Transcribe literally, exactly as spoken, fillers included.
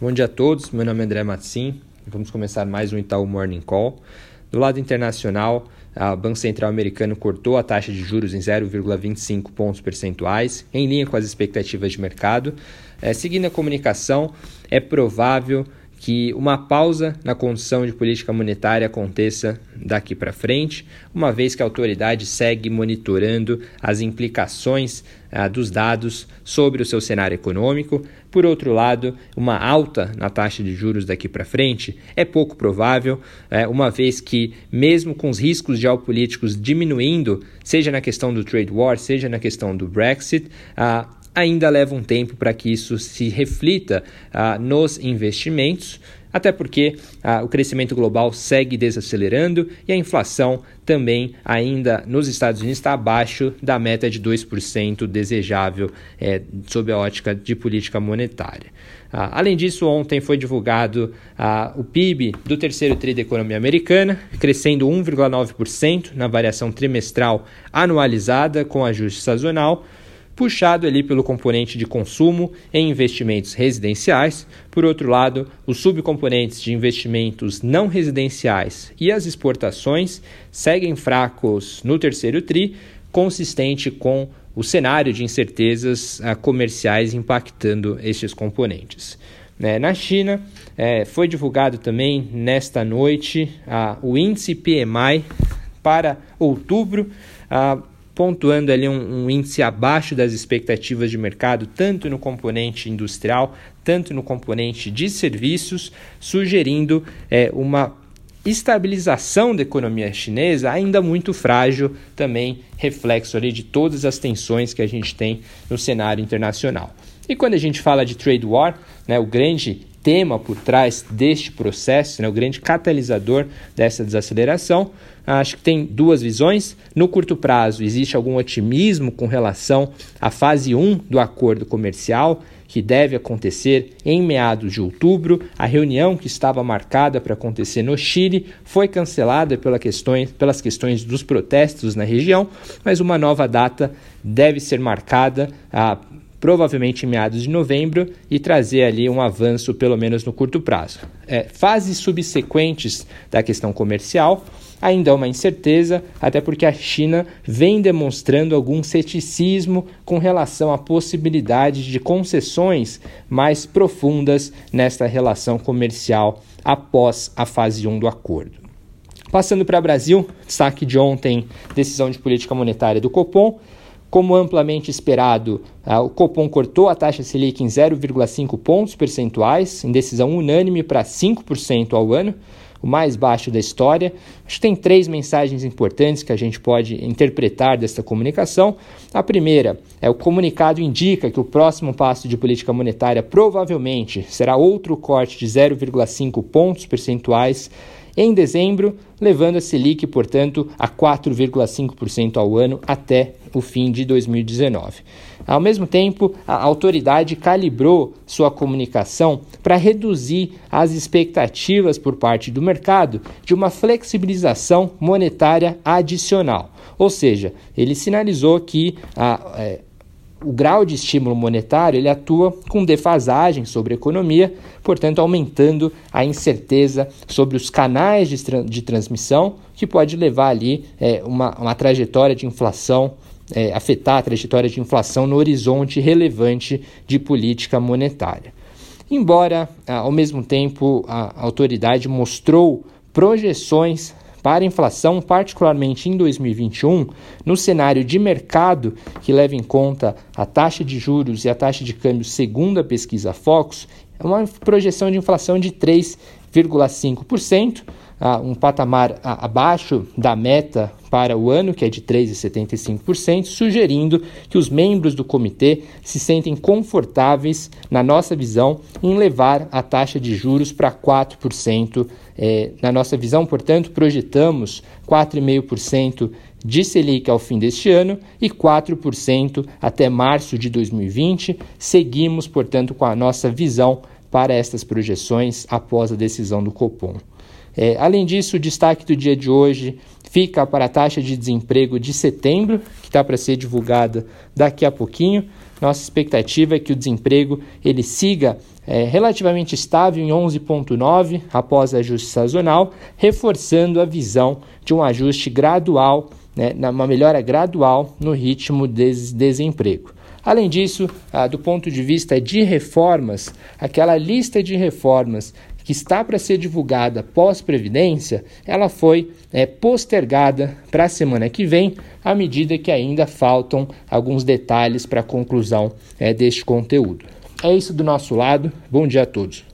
Bom dia a todos, meu nome é André Matcin, vamos começar mais um Itaú Morning Call. Do lado internacional, o Banco Central americano cortou a taxa de juros em zero vírgula vinte e cinco pontos percentuais, em linha com as expectativas de mercado. É, seguindo a comunicação, é provável que uma pausa na condução de política monetária aconteça daqui para frente, uma vez que a autoridade segue monitorando as implicações ah, dos dados sobre o seu cenário econômico. Por outro lado, uma alta na taxa de juros daqui para frente é pouco provável, eh, uma vez que, mesmo com os riscos geopolíticos diminuindo, seja na questão do trade war, seja na questão do Brexit, ah, ainda leva um tempo para que isso se reflita ah, nos investimentos, até porque ah, o crescimento global segue desacelerando e a inflação também ainda nos Estados Unidos está abaixo da meta de dois por cento desejável eh, sob a ótica de política monetária. Ah, além disso, ontem foi divulgado ah, o P I B do terceiro tri da economia americana, crescendo um vírgula nove por cento na variação trimestral anualizada com ajuste sazonal, puxado ali pelo componente de consumo em investimentos residenciais. Por outro lado, os subcomponentes de investimentos não residenciais e as exportações seguem fracos no terceiro tri, consistente com o cenário de incertezas comerciais impactando estes componentes. Na China, foi divulgado também nesta noite o índice P M I para outubro, pontuando ali um, um índice abaixo das expectativas de mercado, tanto no componente industrial, tanto no componente de serviços, sugerindo é, uma estabilização da economia chinesa ainda muito frágil, também reflexo ali de todas as tensões que a gente tem no cenário internacional. E quando a gente fala de trade war, né, o grande tema por trás deste processo, né, o grande catalisador dessa desaceleração, acho que tem duas visões. No curto prazo, existe algum otimismo com relação à fase um do acordo comercial, que deve acontecer em meados de outubro. A reunião que estava marcada para acontecer no Chile foi cancelada pela questões, pelas questões dos protestos na região, mas uma nova data deve ser marcada, ah, provavelmente em meados de novembro, e trazer ali um avanço, pelo menos no curto prazo. É, fases subsequentes da questão comercial, ainda é uma incerteza, até porque a China vem demonstrando algum ceticismo com relação à possibilidade de concessões mais profundas nesta relação comercial após a fase um do acordo. Passando para o Brasil, destaque de ontem, decisão de política monetária do Copom. Como amplamente esperado, o Copom cortou a taxa Selic em zero vírgula cinco pontos percentuais, em decisão unânime para cinco por cento ao ano, o mais baixo da história. Acho que tem três mensagens importantes que a gente pode interpretar desta comunicação. A primeira é: o comunicado indica que o próximo passo de política monetária provavelmente será outro corte de zero vírgula cinco pontos percentuais em dezembro, levando a Selic, portanto, a quatro vírgula cinco por cento ao ano até o fim de dois mil e dezenove. Ao mesmo tempo, a autoridade calibrou sua comunicação para reduzir as expectativas por parte do mercado de uma flexibilização monetária adicional. Ou seja, ele sinalizou que a, é, o grau de estímulo monetário ele atua com defasagem sobre a economia, portanto aumentando a incerteza sobre os canais de, tra- de transmissão, que pode levar ali é, uma, uma trajetória de inflação, é, afetar a trajetória de inflação no horizonte relevante de política monetária. Embora, ao mesmo tempo, a autoridade mostrou projeções para a inflação, particularmente em dois mil e vinte e um, no cenário de mercado, que leva em conta a taxa de juros e a taxa de câmbio segundo a pesquisa Focus, é uma projeção de inflação de três vírgula cinco por cento, um patamar abaixo da meta para o ano, que é de três vírgula setenta e cinco por cento, sugerindo que os membros do comitê se sentem confortáveis, na nossa visão, em levar a taxa de juros para quatro por cento. É, na nossa visão, portanto, projetamos quatro vírgula cinco por cento de Selic ao fim deste ano e quatro por cento até março de dois mil e vinte. Seguimos, portanto, com a nossa visão para estas projeções após a decisão do Copom. É, além disso, o destaque do dia de hoje fica para a taxa de desemprego de setembro, que está para ser divulgada daqui a pouquinho. Nossa expectativa é que o desemprego ele siga é, relativamente estável em onze vírgula nove por cento após ajuste sazonal, reforçando a visão de um ajuste gradual, né, uma melhora gradual no ritmo de desemprego. Além disso, ah, do ponto de vista de reformas, aquela lista de reformas que está para ser divulgada pós-previdência, ela foi é, postergada para a semana que vem, à medida que ainda faltam alguns detalhes para a conclusão é, deste conteúdo. É isso do nosso lado. Bom dia a todos.